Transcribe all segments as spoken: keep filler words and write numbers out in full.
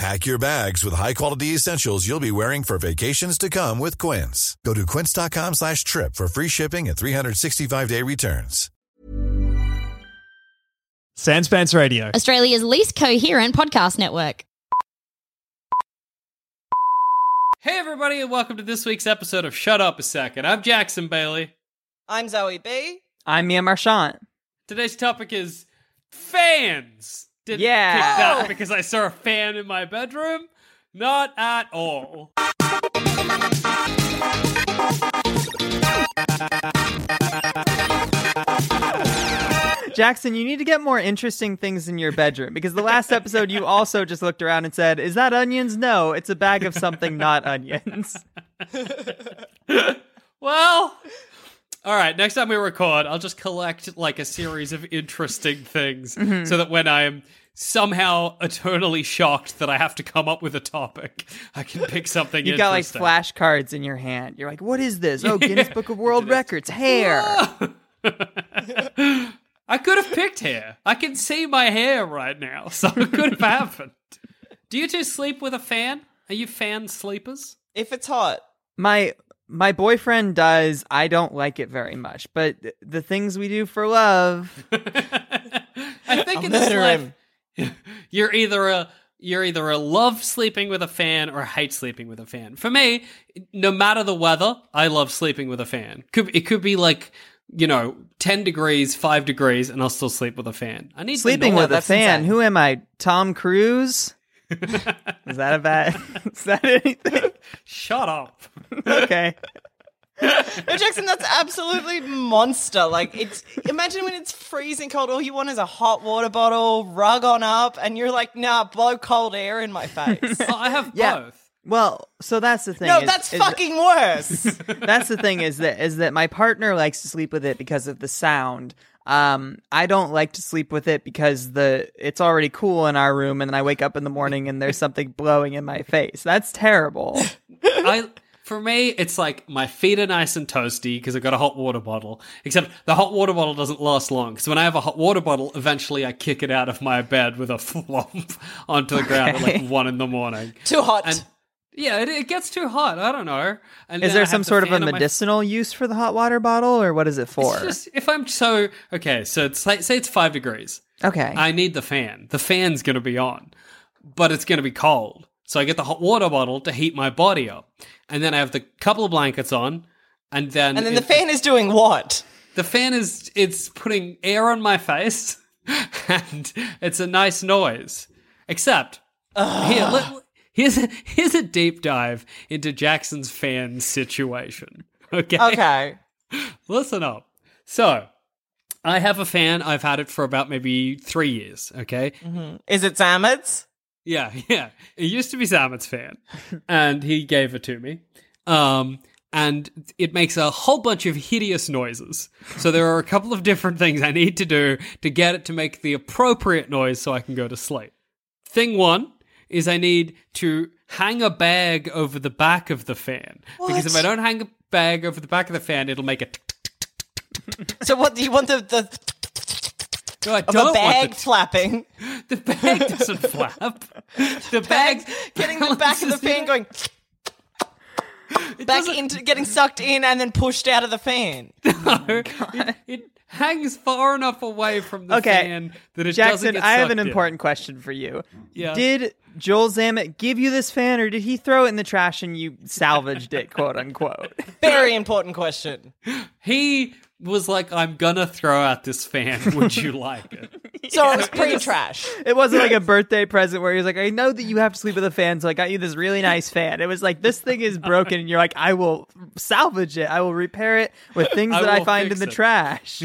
Pack your bags with high-quality essentials you'll be wearing for vacations to come with Quince. Go to quince.com slash trip for free shipping and three sixty-five day returns. Sanspants Radio, Australia's least coherent podcast network. Hey, everybody, and welcome to this week's episode of Shut Up A Second. I'm Jackson Bailey. I'm Zoe B. I'm Mia Marchant. Today's topic is fans. Didn't yeah. pick that up because I saw a fan in my bedroom. Not at all. Jackson, you need to get more interesting things in your bedroom, because the last episode you also just looked around and said, "Is that onions?" No, it's a bag of something not onions. Well, all right, next time we record, I'll just collect like a series of interesting things mm-hmm. so that when I'm somehow eternally shocked that I have to come up with a topic, I can pick something You've interesting. You've got like flashcards in your hand. You're like, what is this? Oh, Guinness yeah. Book of World Records, hair. I could have picked hair. I can see my hair right now, so it could have happened. Do you two sleep with a fan? Are you fan sleepers? If it's hot. My... My boyfriend does. I don't like it very much, but th- the things we do for love. I think in this life, you're either a you're either a love sleeping with a fan or a hate sleeping with a fan. For me, no matter the weather, I love sleeping with a fan. Could it could be like you know ten degrees, five degrees, and I'll still sleep with a fan. I need sleeping with a fan. Insane. Who am I, Tom Cruise? Is that a bad? Is that anything? Shut up. Okay. No, Jackson, that's absolutely monster. Like, it's imagine when it's freezing cold, all you want is a hot water bottle, rug on up, and you're like, nah, blow cold air in my face. Oh, I have yeah. both. Well, so that's the thing. No, is, that's is, fucking is, worse. That's the thing is that is that my partner likes to sleep with it because of the sound. Um, I don't like to sleep with it because the it's already cool in our room, and then I wake up in the morning and there's something blowing in my face. That's terrible. I for me, it's like my feet are nice and toasty because I've got a hot water bottle. Except the hot water bottle doesn't last long, because when I have a hot water bottle, eventually I kick it out of my bed with a flop onto the okay. ground at like one in the morning. Too hot. And yeah, it, it gets too hot. I don't know. And is there some sort of a medicinal my... use for the hot water bottle, or what is it for? It's just, if I'm so... Okay, so it's like, say it's five degrees. Okay. I need the fan. The fan's going to be on, but it's going to be cold. So I get the hot water bottle to heat my body up, and then I have the couple of blankets on, and then... And then it, the fan is doing what? The fan is... It's putting air on my face, and it's a nice noise. Except... Ugh. Here, let... Here's a, here's a deep dive into Jackson's fan situation, okay? Okay. Listen up. So, I have a fan. I've had it for about maybe three years, okay? Mm-hmm. Is it Zammet's? Yeah, yeah. It used to be Zammet's fan, and he gave it to me. Um, and it makes a whole bunch of hideous noises. So there are a couple of different things I need to do to get it to make the appropriate noise so I can go to sleep. Thing one is I need to hang a bag over the back of the fan. What? Because if I don't hang a bag over the back of the fan, it'll make a... So what, do you want the... the no, I don't the bag want the, flapping? The bag doesn't flap. The bag... Getting the back of the fan going... Back into... Getting sucked in and then pushed out of the fan. No, it, it hangs far enough away from the okay. fan that it Jackson, doesn't get sucked in. I have an important in. question for you. Yeah. Did... Joel Zammet give you this fan, or did he throw it in the trash and you salvaged it, quote unquote? Very important question. He was like, I'm gonna throw out this fan, would you like it? So it was pretty trash. It wasn't like a birthday present where he was like, I know that you have to sleep with a fan, so I got you this really nice fan. It was like, this thing is broken, and you're like, I will salvage it. I will repair it with things I that I find in the it. trash.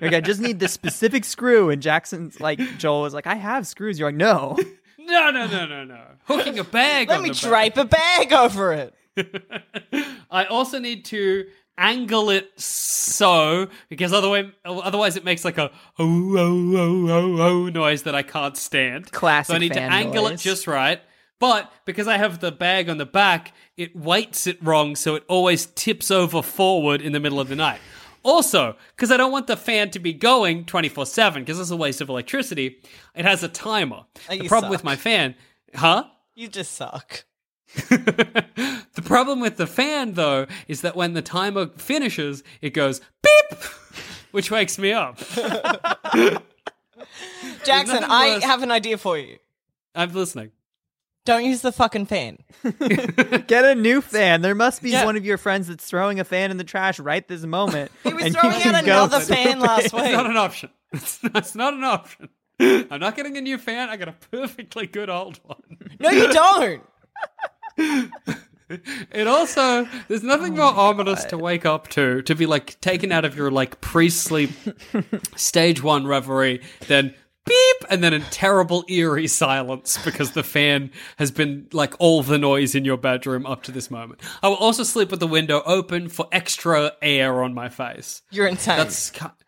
Like, I just need this specific screw. And Jackson's like, Joel was like, I have screws. You're like, no. No, no, no, no, no. Hooking a bag Let on me the drape bag. a bag over it. I also need to angle it so, because otherwise, otherwise it makes like a oh, oh, oh, oh, oh noise that I can't stand. Classic fan noise. So I need to angle it just right. But because I have the bag on the back, it weights it wrong, so it always tips over forward in the middle of the night. Also, because I don't want the fan to be going twenty-four seven, because it's a waste of electricity, it has a timer. Oh, the problem suck. with my fan... Huh? You just suck. The problem with the fan, though, is that when the timer finishes, it goes beep, which wakes me up. Jackson, I worse. have an idea for you. I'm listening. Don't use the fucking fan. Get a new fan. There must be yeah. one of your friends that's throwing a fan in the trash right this moment. He was throwing out another fan last week. It's not an option. It's not, it's not an option. I'm not getting a new fan. I got a perfectly good old one. No, you don't. It also, there's nothing oh more ominous God. to wake up to, to be like taken out of your like pre-sleep stage one reverie than beep, and then a terrible eerie silence because the fan has been like all the noise in your bedroom up to this moment. I will also sleep with the window open for extra air on my face. You're insane. That's kind of...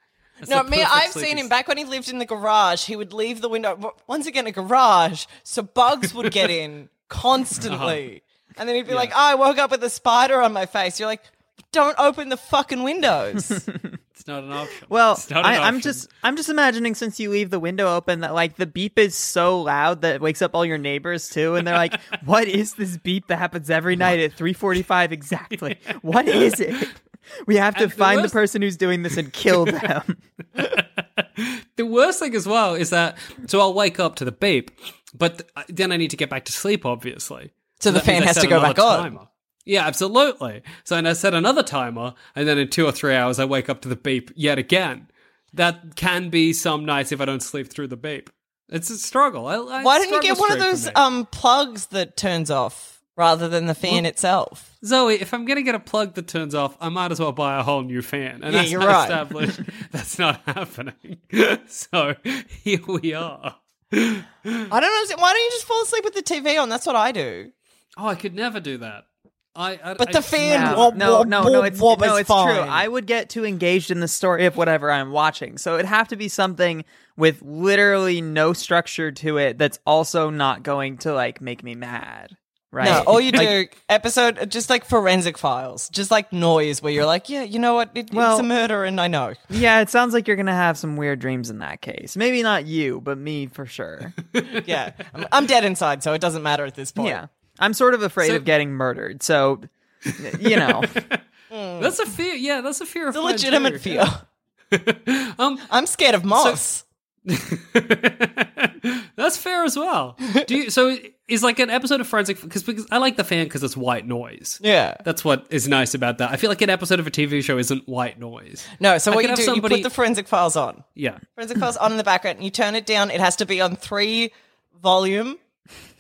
It's no, me, I've sleepers. seen him back when he lived in the garage. He would leave the window, once again, a garage, so bugs would get in constantly. Uh-huh. And then he'd be yeah. like, oh, I woke up with a spider on my face. You're like, don't open the fucking windows. It's not an option. Well, an I, option. I'm just I'm just imagining, since you leave the window open, that like the beep is so loud that it wakes up all your neighbors too, and they're like, what is this beep that happens every night at three forty-five exactly? What is it? We have to and find the, worst... the person who's doing this and kill them. The worst thing as well is that, so I'll wake up to the beep, but th- then I need to get back to sleep, obviously. So, so the fan has to go back timer. on. Yeah, absolutely. So and I set another timer, and then in two or three hours I wake up to the beep yet again. That can be some nights if I don't sleep through the beep. It's a struggle. I, I Why don't you get one of those um, plugs that turns off rather than the fan well, itself? Zoe, if I'm going to get a plug that turns off, I might as well buy a whole new fan. And yeah, that's you're right. established that's not happening. So here we are. I don't know. Why don't you just fall asleep with the T V on? That's what I do. Oh, I could never do that. I, I, but the I, fan no, wob, no, wob, no, no, it's, wob no, it's true. I would get too engaged in the story of whatever I'm watching. So it'd have to be something with literally no structure to it that's also not going to like make me mad. Right. No, all you do like, episode just like Forensic Files, just like noise where you're like, yeah, you know what, it, well, it's a murder and I know. Yeah, it sounds like you're gonna have some weird dreams in that case. Maybe not you, but me for sure. Yeah, I'm, I'm dead inside, so it doesn't matter at this point. Yeah, I'm sort of afraid so, of getting murdered, so you know. That's a fear. Yeah, that's a fear of it's a legitimate fear. fear. um, I'm scared of moss. So, that's fair as well. Do you, so is like an episode of Forensic because because I like the fan because it's white noise. Yeah, that's what is nice about that. I feel like an episode of a T V show isn't white noise. No, so I what you do somebody... you put the Forensic Files on. Yeah, Forensic Files on in the background, and you turn it down. It has to be on three volume,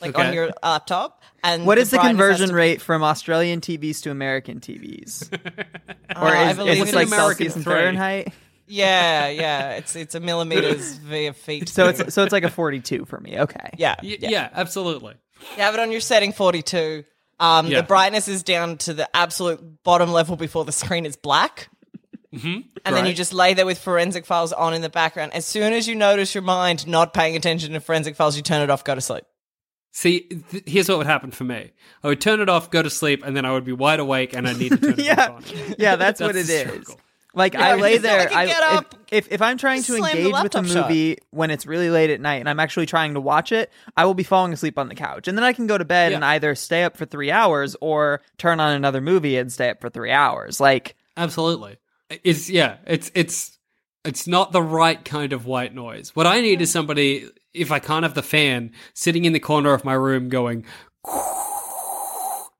like okay. on your laptop. And what the is the conversion to... rate from Australian T Vs to American T Vs? Or uh, is, I is it like Celsius and Fahrenheit? Yeah, yeah, it's it's a millimeters via feet. So it's so it's like a forty-two for me. Okay. Yeah, y- yeah, yeah, absolutely. You have it on your setting forty-two. Um, yeah. The brightness is down to the absolute bottom level before the screen is black, mm-hmm. and right. then you just lay there with Forensic Files on in the background. As soon as you notice your mind not paying attention to Forensic Files, you turn it off, go to sleep. See, th- here's what would happen for me. I would turn it off, go to sleep, and then I would be wide awake, and I need to turn it yeah. back on. Yeah, that's, that's what it struggle. is. Like yeah, I lay there, I, I up, if, if if I'm trying to engage with a movie shut. when it's really late at night and I'm actually trying to watch it, I will be falling asleep on the couch, and then I can go to bed yeah. and either stay up for three hours or turn on another movie and stay up for three hours. Like absolutely, it's yeah, it's it's it's not the right kind of white noise. What I need is somebody, if I can't have the fan, sitting in the corner of my room going.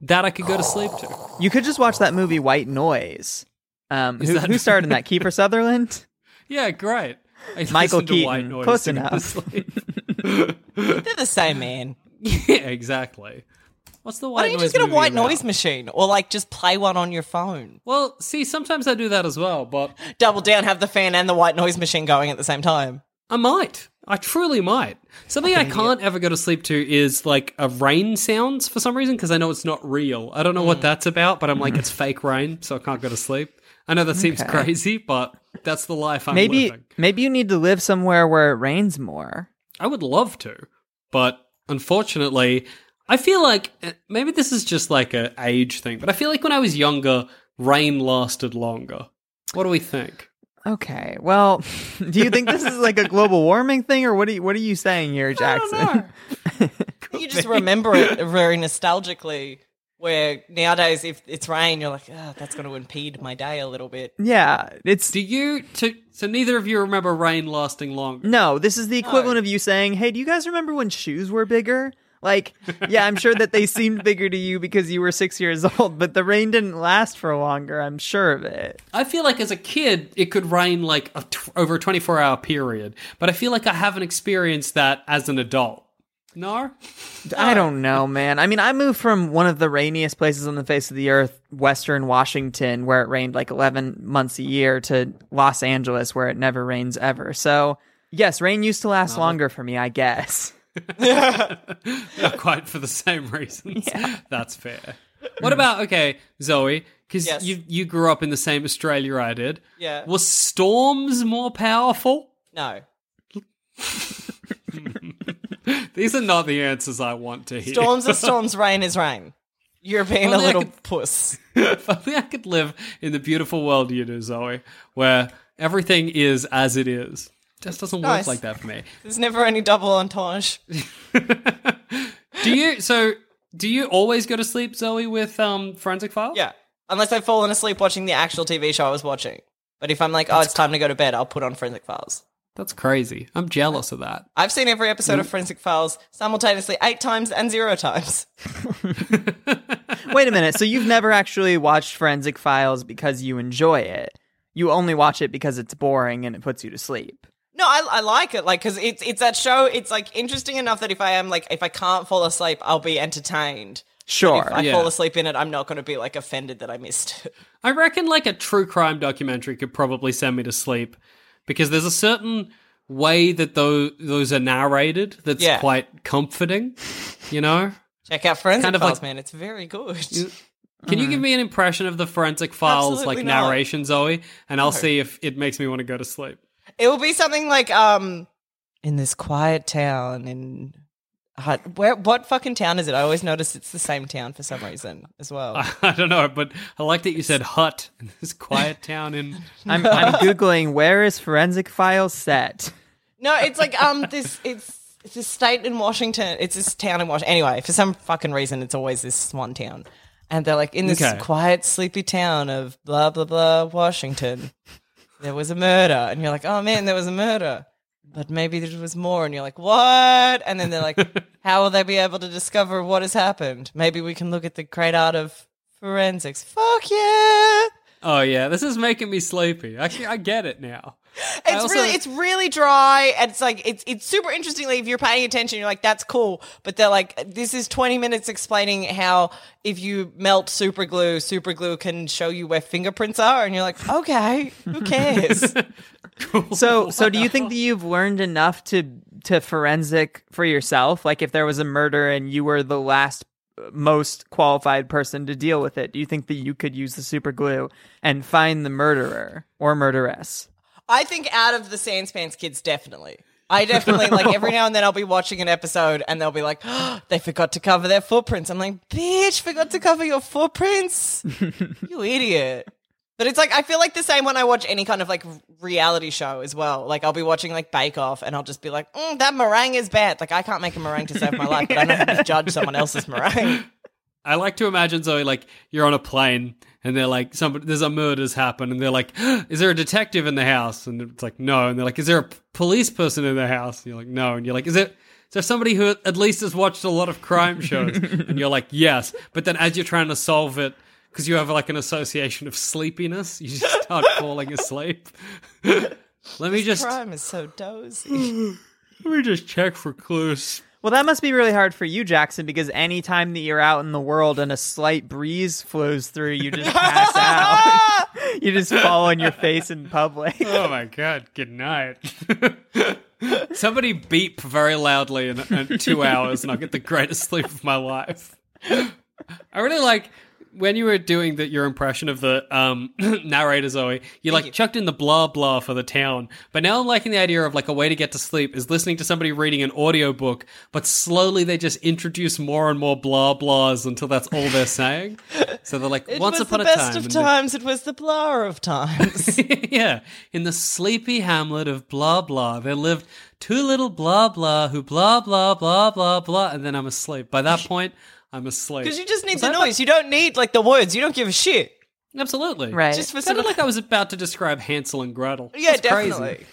That I could go to sleep to. You could just watch that movie White Noise. Um, who, that... who starred in that? Kiefer Sutherland? Yeah, great. I Michael Keaton. Close enough. They're the same man. Yeah, exactly. What's the white noise? Why don't you just get a white noise machine or like just play one on your phone? Well, see, sometimes I do that as well, but... Double down, have the fan and the white noise machine going at the same time. I might. I truly might. Something I can't ever go to sleep to is like a rain sounds for some reason because I know it's not real. I don't know mm. what that's about, but I'm like, it's fake rain, so I can't go to sleep. I know that seems okay. crazy, but that's the life I'm maybe, living. Maybe you need to live somewhere where it rains more. I would love to, but unfortunately... I feel like, maybe this is just like an age thing, but I feel like when I was younger, rain lasted longer. What do we think? Okay, well, do you think this is like a global warming thing, or what are you, what are you saying here, Jackson? I don't know. You just remember it very nostalgically, where nowadays if it's rain, you're like, oh, that's going to impede my day a little bit. Yeah. it's. Do you, to, so neither of you remember rain lasting longer? No, this is the equivalent no. of you saying, hey, do you guys remember when shoes were bigger? Like, yeah, I'm sure that they seemed bigger to you because you were six years old, but the rain didn't last for longer, I'm sure of it. I feel like as a kid, it could rain like a t- over a twenty-four hour period, but I feel like I haven't experienced that as an adult. No? I don't know, man. I mean, I moved from one of the rainiest places on the face of the earth, Western Washington, where it rained like eleven months a year, to Los Angeles, where it never rains ever. So, yes, rain used to last no. longer for me, I guess. Not quite for the same reasons. Yeah. That's fair. What about, okay, Zoe, because yes. you you grew up in the same Australia I did. Yeah. Were storms more powerful? No. These are not the answers I want to hear. Storms are storms, rain is rain. You're being a little could, puss. If only I could live in the beautiful world you do, Zoe, where everything is as it is. Just doesn't nice. work like that for me. There's never any double entendre. do you so do you always go to sleep, Zoe, with um Forensic Files? Yeah. Unless I've fallen asleep watching the actual T V show I was watching. But if I'm like, That's oh, it's time to go to bed, I'll put on Forensic Files. That's crazy. I'm jealous of that. I've seen every episode mm. of Forensic Files simultaneously eight times and zero times. Wait a minute. So you've never actually watched Forensic Files because you enjoy it. You only watch it because it's boring and it puts you to sleep. No, I, I like it, like, because it's it's that show. It's like interesting enough that if I am like, if I can't fall asleep, I'll be entertained. Sure, but if I yeah. fall asleep in it, I'm not going to be like offended that I missed it. I reckon like a true crime documentary could probably send me to sleep because there's a certain way that those those are narrated that's yeah. quite comforting. You know, check out Forensic kind of Files, like, man. It's very good. You, Can mm. you give me an impression of the Forensic Files Absolutely like not. narration, Zoe? And no. I'll see if it makes me want to go to sleep. It will be something like, um, in this quiet town in, uh, where, what fucking town is it? I always notice it's the same town for some reason as well. I, I don't know, but I like that you said hut in this quiet town in. I'm, I'm Googling, where is Forensic Files set? No, it's like, um, this, it's, it's this state in Washington. It's this town in Washington. Anyway, for some fucking reason, it's always this one town. And they're like, in this okay. quiet, sleepy town of blah, blah, blah, Washington. There was a murder, and you're like, oh, man, there was a murder, but maybe there was more, and you're like, what? And then they're like, how will they be able to discover what has happened? Maybe we can look at the great art of forensics. Fuck yeah! Oh, yeah, this is making me sleepy. I, I get it now. It's also... really it's really dry, and it's like it's it's super interestingly, if you're paying attention, you're like, that's cool. But they're like, this is twenty minutes explaining how if you melt super glue, super glue can show you where fingerprints are, and you're like, okay, who cares? Cool. So so do you think that you've learned enough to to forensic for yourself? Like if there was a murder and you were the last most qualified person to deal with it, do you think that you could use the super glue and find the murderer or murderess? I think out of the Sanspants kids, definitely. I definitely, like, every now and then I'll be watching an episode and they'll be like, oh, they forgot to cover their footprints. I'm like, bitch, forgot to cover your footprints? You idiot. But it's like, I feel like the same when I watch any kind of, like, reality show as well. Like, I'll be watching, like, Bake Off and I'll just be like, mm, that meringue is bad. Like, I can't make a meringue to save my life, but I don't have to judge someone else's meringue. I like to imagine, Zoe, like, you're on a plane and they're like, somebody, there's a murder's happened, and they're like, is there a detective in the house? And it's like, no. And they're like, is there a p- police person in the house? And you're like, no. And you're like, is it, is there somebody who at least has watched a lot of crime shows? And you're like, yes. But then as you're trying to solve it, because you have like an association of sleepiness. You just start falling asleep. Let me just. This crime is so dozy. Let me just check for clues. Well, that must be really hard for you, Jackson, because any time that you're out in the world and a slight breeze flows through, you just pass out. You just fall on your face in public. Oh my God, good night. Somebody beep very loudly in, in two hours and I'll get the greatest sleep of my life. I really like... When you were doing the, your impression of the um, narrator, Zoe, you like you. chucked in the blah blah for the town. But now I'm liking the idea of like a way to get to sleep is listening to somebody reading an audiobook, but slowly they just introduce more and more blah blahs until that's all they're saying. So they're like, it once upon a time. It was the best of times, it was the blah of times. Yeah. In the sleepy hamlet of blah blah, there lived two little blah blah who blah blah blah blah blah, and then I'm asleep. By that point, I'm asleep. Because you just need was the noise. Like... You don't need, like, the words. You don't give a shit. Absolutely. Right. Just for sounded like I was about to describe Hansel and Gretel. Yeah, that's definitely. Crazy.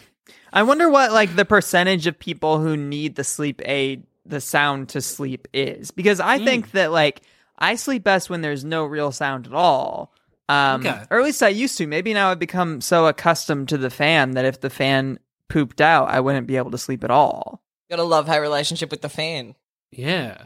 I wonder what, like, the percentage of people who need the sleep aid, the sound to sleep is. Because I mm. think that, like, I sleep best when there's no real sound at all. Um, okay. Or at least I used to. Maybe now I've become so accustomed to the fan that if the fan pooped out, I wouldn't be able to sleep at all. Gotta love her relationship with the fan. Yeah.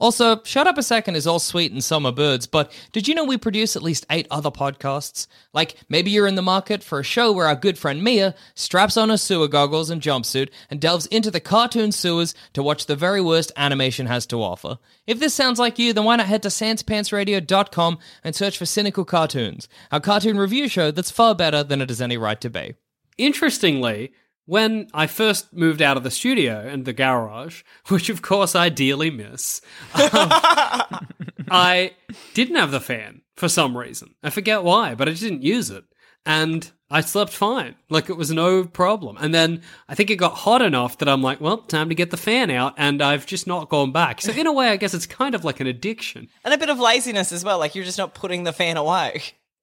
Also, Shut Up A Second is all sweet and summer birds, but did you know we produce at least eight other podcasts? Like, maybe you're in the market for a show where our good friend Mia straps on her sewer goggles and jumpsuit and delves into the cartoon sewers to watch the very worst animation has to offer. If this sounds like you, then why not head to sans pants radio dot com and search for Cynical Cartoons, our cartoon review show that's far better than it has any right to be. Interestingly... When I first moved out of the studio and the garage, which of course I dearly miss, um, I didn't have the fan for some reason. I forget why, but I didn't use it. And I slept fine. Like, it was no problem. And then I think it got hot enough that I'm like, well, time to get the fan out, and I've just not gone back. So in a way, I guess it's kind of like an addiction. And a bit of laziness as well. Like, you're just not putting the fan away.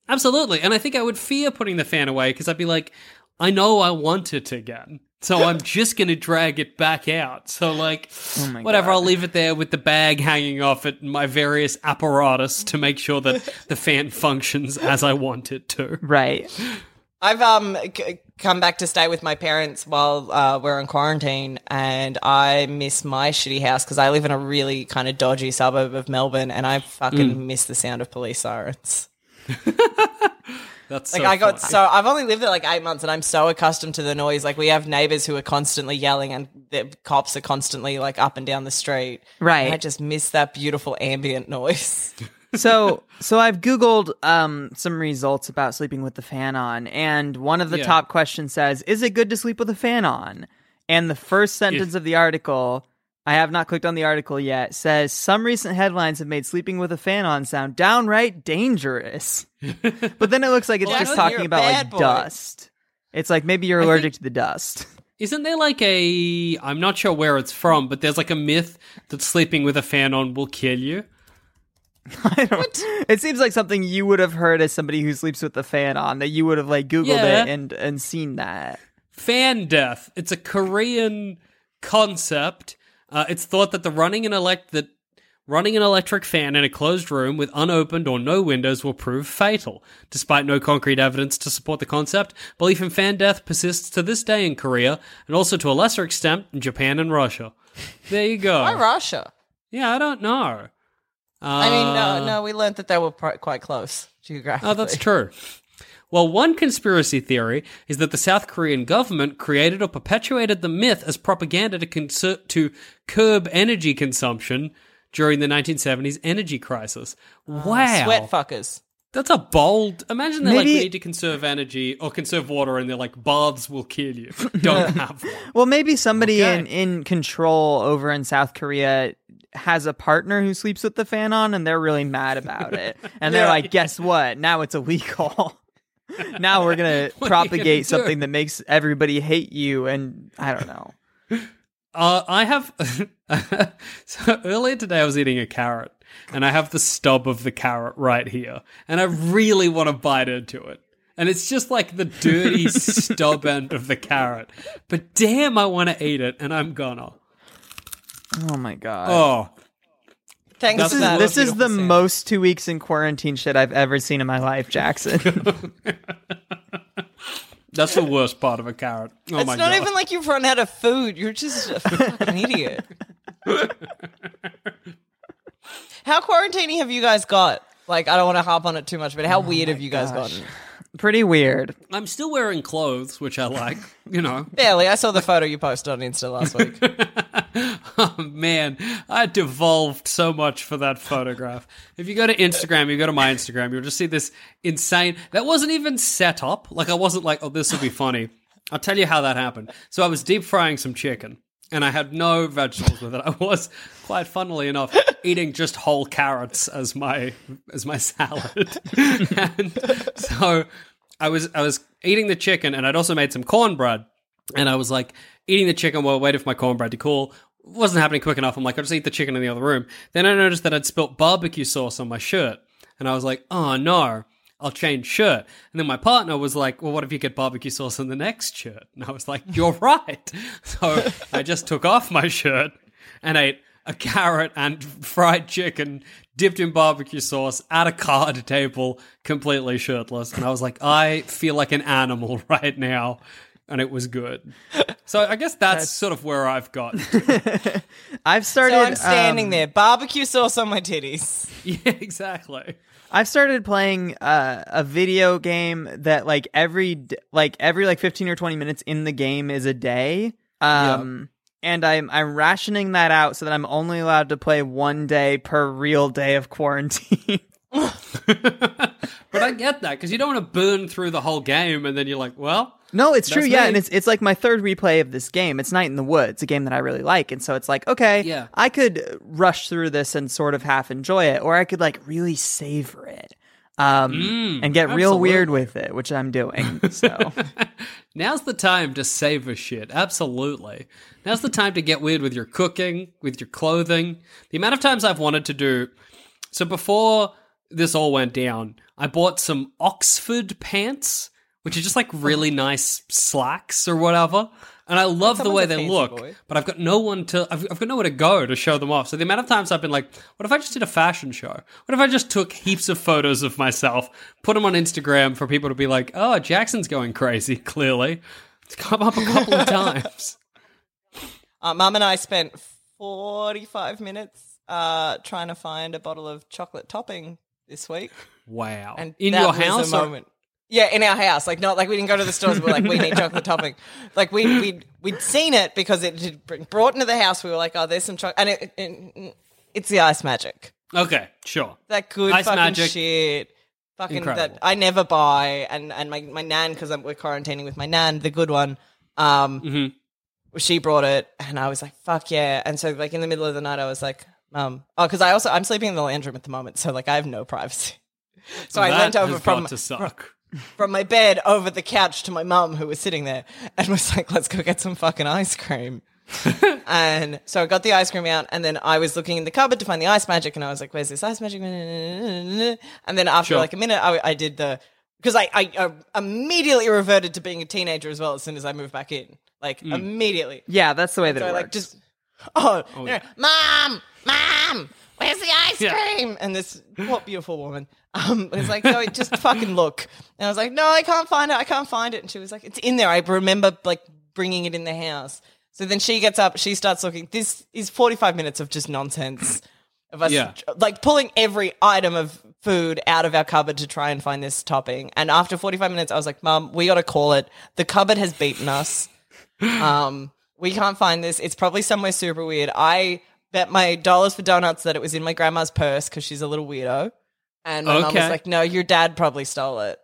Absolutely. And I think I would fear putting the fan away because I'd be like... I know I want it again, so I'm just going to drag it back out. So, like, oh whatever, God. I'll leave it there with the bag hanging off it and my various apparatus to make sure that the fan functions as I want it to. Right. I've um c- come back to stay with my parents while uh, we're in quarantine, and I miss my shitty house because I live in a really kind of dodgy suburb of Melbourne, and I fucking mm. miss the sound of police sirens. That's like so I got funny. so I've only lived there like eight months and I'm so accustomed to the noise. Like, we have neighbors who are constantly yelling and the cops are constantly like up and down the street. Right. And I just miss that beautiful ambient noise. So so I've Googled um, some results about sleeping with the fan on, and one of the yeah. top questions says, is it good to sleep with a fan on? And the first sentence yeah. of the article I have not clicked on the article yet, says, some recent headlines have made sleeping with a fan on sound downright dangerous. But then it looks like it's well, just talking about like boy. dust. It's like, maybe you're I allergic think, to the dust. Isn't there like a, I'm not sure where it's from, but there's like a myth that sleeping with a fan on will kill you? I don't, what? It seems like something you would have heard as somebody who sleeps with a fan on, that you would have like Googled yeah. it and, and seen that. Fan death. It's a Korean concept. Uh, it's thought that the running an elect that running an electric fan in a closed room with unopened or no windows will prove fatal. Despite no concrete evidence to support the concept, belief in fan death persists to this day in Korea, and also to a lesser extent in Japan and Russia. There you go. Why Russia? Yeah, I don't know. Uh, I mean, no, no, we learned that they were quite close geographically. Oh, that's true. Well, one conspiracy theory is that the South Korean government created or perpetuated the myth as propaganda to, conser- to curb energy consumption during the nineteen seventies energy crisis. Wow. Uh, sweat fuckers. That's a bold... Imagine they're maybe... like, we need to conserve energy or conserve water, and they're like, baths will kill you. Don't have one. Well, maybe somebody okay. in, in control over in South Korea has a partner who sleeps with the fan on, and they're really mad about it. And yeah. they're like, guess what? Now it's illegal. Now we're going to propagate something that makes everybody hate you, and I don't know. Uh, I have... so earlier today I was eating a carrot, and I have the stub of the carrot right here, and I really want to bite into it. And it's just like the dirty stub end of the carrot. But damn, I want to eat it, and I'm gonna. Oh, my God. Oh. Thanks this is, this is the Sam. most two weeks in quarantine shit I've ever seen in my life, Jackson. That's the worst part of a carrot. Oh it's my not God. even like you've run out of food. You're just a fucking idiot. How quarantining have you guys got? Like, I don't want to harp on it too much, but how oh weird have you guys gosh. gotten? Pretty weird. I'm still wearing clothes, which I like, you know. Barely. I saw the photo you posted on Insta last week. Oh, man. I devolved so much for that photograph. If you go to Instagram, you go to my Instagram, you'll just see this insane... That wasn't even set up. Like, I wasn't like, oh, this will be funny. I'll tell you how that happened. So I was deep frying some chicken, and I had no vegetables with it. I was, quite funnily enough, eating just whole carrots as my as my salad. And so I was I was eating the chicken, and I'd also made some cornbread. And I was like eating the chicken while waiting for my cornbread to cool. It wasn't happening quick enough. I'm like, I'll just eat the chicken in the other room. Then I noticed that I'd spilt barbecue sauce on my shirt, and I was like, oh no, I'll change shirt. And then my partner was like, well, what if you get barbecue sauce in the next shirt? And I was like, you're right. So I just took off my shirt and ate a carrot and fried chicken dipped in barbecue sauce at a card table, completely shirtless. And I was like, I feel like an animal right now. And it was good. So I guess that's, that's... sort of where I've gotten to. I've started... So I'm standing um, there, barbecue sauce on my titties. Yeah, exactly. I've started playing uh, a video game that like every like every like fifteen or twenty minutes in the game is a day. Um, yeah. And I'm I'm rationing that out so that I'm only allowed to play one day per real day of quarantine. But I get that, because you don't want to burn through the whole game and then you're like, well... No, it's true, yeah, me. and it's it's like my third replay of this game. It's Night in the Woods, a game that I really like, and so it's like, okay, yeah. I could rush through this and sort of half enjoy it, or I could like really savor it um, mm, and get absolutely. real weird with it, which I'm doing. So now's the time to savor shit, absolutely. Now's the time to get weird with your cooking, with your clothing. The amount of times I've wanted to do... So before this all went down, I bought some Oxford pants, which are just like really nice slacks or whatever. And I love the way they look, boy. but I've got no one to, I've, I've got nowhere to go to show them off. So the amount of times I've been like, what if I just did a fashion show? What if I just took heaps of photos of myself, put them on Instagram for people to be like, oh, Jackson's going crazy, clearly. It's come up a couple of times. Uh, Mum and I spent forty-five minutes uh, trying to find a bottle of chocolate topping this week. Wow. And in your house? A moment. Or- Yeah, in our house. Like, not like we didn't go to the stores, but like, we need chocolate topping. Like, we, we'd, we'd seen it because it had been brought into the house. We were like, oh, there's some chocolate. And it, it, it's the ice magic. Okay, sure. That good ice fucking magic. shit. Fucking Incredible. That I never buy. And, and my, my nan, because we're quarantining with my nan, the good one, um, mm-hmm. Well, she brought it, and I was like, fuck yeah. And so, like, in the middle of the night, I was like, Mum. Oh, because I also, I'm sleeping in the lounge room at the moment, so, like, I have no privacy. So well, I leant over from, from my bed over the couch to my mum, who was sitting there, and was like, let's go get some fucking ice cream. And so I got the ice cream out, and then I was looking in the cupboard to find the ice magic, and I was like, where's this ice magic? And then after sure. like a minute, I, I did the – because I, I, I immediately reverted to being a teenager as well as soon as I moved back in. Like, mm. immediately. Yeah, that's the way that so it I, works. Like, just, oh, oh yeah. Mom, Mom, where's the ice yeah. cream? And this, what beautiful woman. Um, it's like, no, just fucking look. And I was like, no, I can't find it. I can't find it. And she was like, it's in there. I remember, like, bringing it in the house. So then she gets up, she starts looking. This is forty-five minutes of just nonsense of us yeah. like pulling every item of food out of our cupboard to try and find this topping. And after forty-five minutes, I was like, Mum, we got to call it. The cupboard has beaten us. um, we can't find this. It's probably somewhere super weird. I bet my dollars for donuts that it was in my grandma's purse because she's a little weirdo. And my okay. mum was like, no, your dad probably stole it.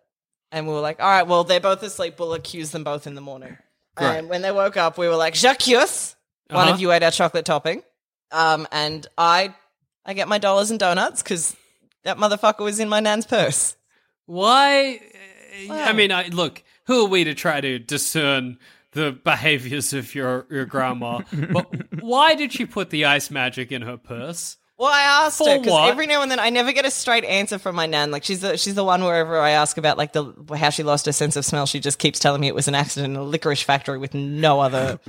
And we were like, all right, well, they're both asleep. We'll accuse them both in the morning. Right. And when they woke up, we were like, J'accuse, uh-huh. one of you ate our chocolate topping. Um, and I I get my dollars and donuts because that motherfucker was in my nan's purse. Why? Why? I mean, I, look, who are we to try to discern the behaviors of your, your grandma? But why did she put the ice magic in her purse? Well, I asked For her because every now and then I never get a straight answer from my nan. Like she's the, she's the one wherever I ask about like the how she lost her sense of smell, she just keeps telling me it was an accident in a licorice factory with no other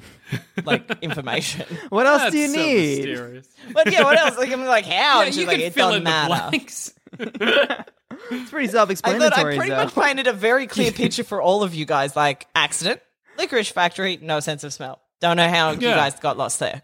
like information. What else That's do you so need? Mysterious. But yeah, what else? Like I'm like how? Yeah, and she's you like can it fill doesn't in matter. The blanks. It's pretty self-explanatory. I thought I pretty though. much painted a very clear picture for all of you guys. Like accident, licorice factory, no sense of smell. Don't know how yeah. you guys got lost there.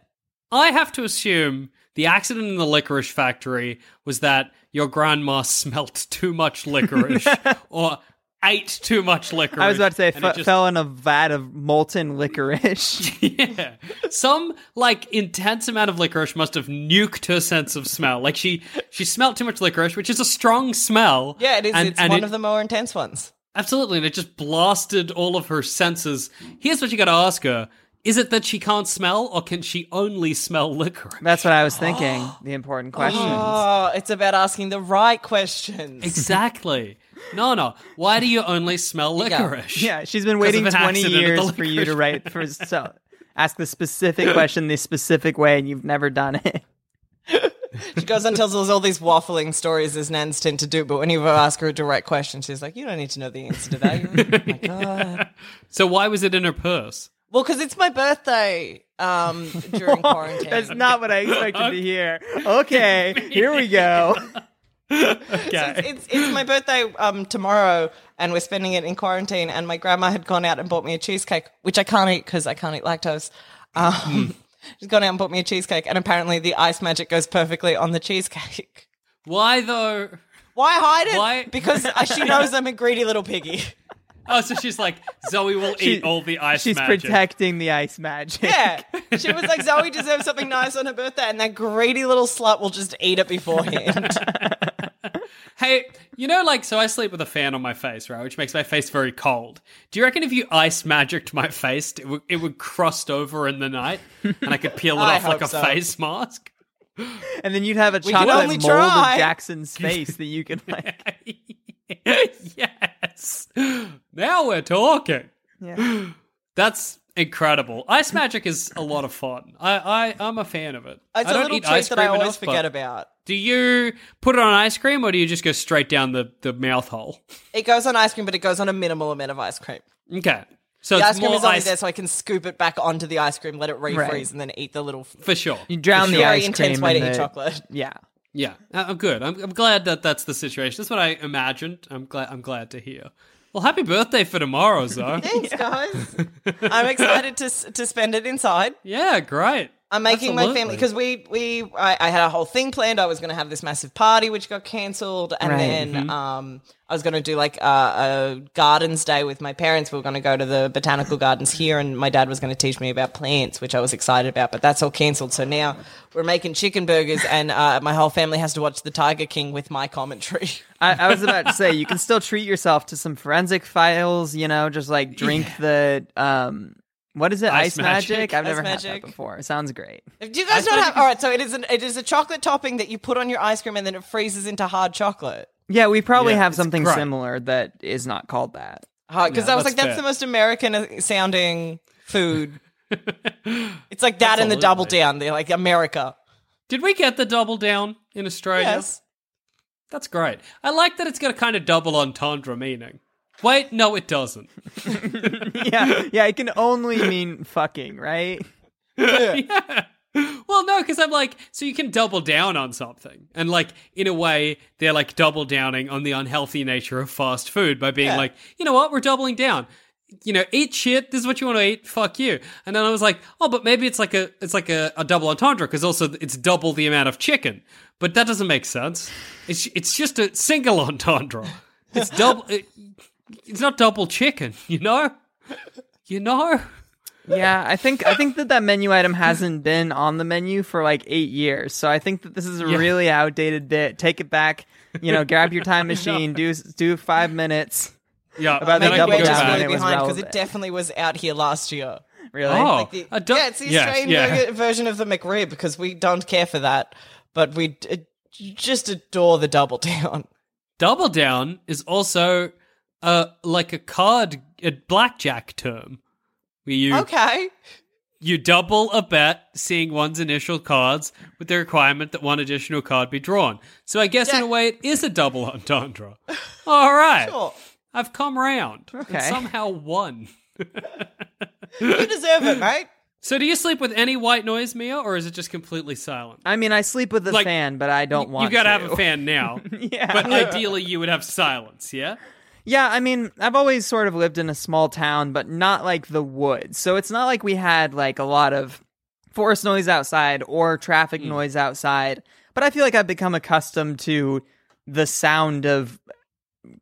I have to assume. The accident in the licorice factory was that your grandma smelt too much licorice or ate too much licorice. I was about to say, f- just... fell in a vat of molten licorice. Yeah. Some, like, intense amount of licorice must have nuked her sense of smell. Like, she, she smelt too much licorice, which is a strong smell. Yeah, it is. And, it's and one it... of the more intense ones. Absolutely, and it just blasted all of her senses. Here's what you got to ask her. Is it that she can't smell, or can she only smell licorice? That's what I was thinking, the important questions. Oh, it's about asking the right questions. Exactly. No, no. Why do you only smell licorice? Yeah, yeah she's been waiting twenty years for you to write for so, ask the specific question the specific way, and you've never done it. She goes and tells us all these waffling stories as nans tend to do, but whenever I ask her a direct question, she's like, you don't need to know the answer to that. You're like, oh, my God. So why was it in her purse? Well, because it's my birthday um, during quarantine. That's not what I expected to hear. Okay, here we go. Okay. So it's, it's, it's my birthday um, tomorrow, and we're spending it in quarantine, and my grandma had gone out and bought me a cheesecake, which I can't eat because I can't eat lactose. Um, mm. She's gone out and bought me a cheesecake, and apparently the ice magic goes perfectly on the cheesecake. Why, though? Why hide it? Why? Because she knows I'm a greedy little piggy. Oh, so she's like, Zoe will eat she, all the ice she's magic. She's protecting the ice magic. Yeah. She was like, Zoe deserves something nice on her birthday, and that greedy little slut will just eat it beforehand. Hey, you know, like, so I sleep with a fan on my face, right, which makes my face very cold. Do you reckon if you ice magicked my face, it would, it would crust over in the night, and I could peel it off like a so. face mask? And then you'd have a chocolate mold try. of Jackson's face that you could, like... Yes. Now we're talking. Yeah. That's incredible. Ice magic is a lot of fun. I, I, I'm a fan of it. It's I don't a little eat treat that I always enough, forget about. Do you put it on ice cream or do you just go straight down the, the mouth hole? It goes on ice cream, but it goes on a minimal amount of ice cream. Okay. So the it's ice cream more is only ice... there so I can scoop it back onto the ice cream, let it refreeze, right. and then eat the little... For sure. You drown For the sure. ice cream. Very intense way to the... eat chocolate. Yeah. Yeah, I'm good. I'm, I'm glad that that's the situation. That's what I imagined. I'm glad. I'm glad to hear. Well, happy birthday for tomorrow, Zoe. Thanks, guys. I'm excited to to spend it inside. Yeah, great. I'm making Absolutely. my family because we we I, I had a whole thing planned. I was going to have this massive party, which got cancelled, and right. then mm-hmm. um I was going to do like a, a gardens day with my parents. We were going to go to the botanical gardens here, and my dad was going to teach me about plants, which I was excited about. But that's all cancelled, so now we're making chicken burgers, and uh, my whole family has to watch The Tiger King with my commentary. I, I was about to say you can still treat yourself to some Forensic Files, you know, just like drink yeah. the um. What is it? Ice, ice magic? magic? I've ice never magic. had that before. It sounds great. If you guys ice don't have... All right, so it is an, it is a chocolate topping that you put on your ice cream and then it freezes into hard chocolate. Yeah, we probably yeah, have something crud. similar that is not called that. Because no, I was like, fair. that's the most American-sounding food. It's like that and the double down. They're like, America. Did we get the double down in Australia? Yes. That's great. I like that it's got a kind of double entendre meaning. Wait, no, it doesn't. yeah, yeah, it can only mean fucking, right? Yeah. yeah. Well, no, because I'm like, so you can double down on something. And like, in a way, they're like double downing on the unhealthy nature of fast food by being yeah. like, you know what, we're doubling down. You know, eat shit, this is what you want to eat, fuck you. And then I was like, oh, but maybe it's like a it's like a, a double entendre, because also it's double the amount of chicken. But that doesn't make sense. It's it's just a single entendre. It's double... It, It's not double chicken, you know? You know? Yeah, I think I think that that menu item hasn't been on the menu for like eight years. So I think that this is a yeah. really outdated bit. Take it back. You know, grab your time machine. do do five minutes. Yeah, about the double down. Because it definitely was out here last year. Really? Oh, like the, I don't, yeah, it's the Australian yeah, yeah. version of the McRib, because we don't care for that, but we uh, just adore the double down. Double down is also. Uh, like a card, a blackjack term, where you okay, you double a bet, seeing one's initial cards with the requirement that one additional card be drawn. So I guess yeah. in a way it is a double entendre. All right, sure. I've come round. Okay, and somehow won. You deserve it, mate. So do you sleep with any white noise, Mia, or is it just completely silent? I mean, I sleep with a like, fan, but I don't want. You gotta to. have a fan now. yeah, but ideally you would have silence. Yeah. Yeah, I mean, I've always sort of lived in a small town, but not like the woods. So it's not like we had like a lot of forest noise outside or traffic mm. noise outside. But I feel like I've become accustomed to the sound of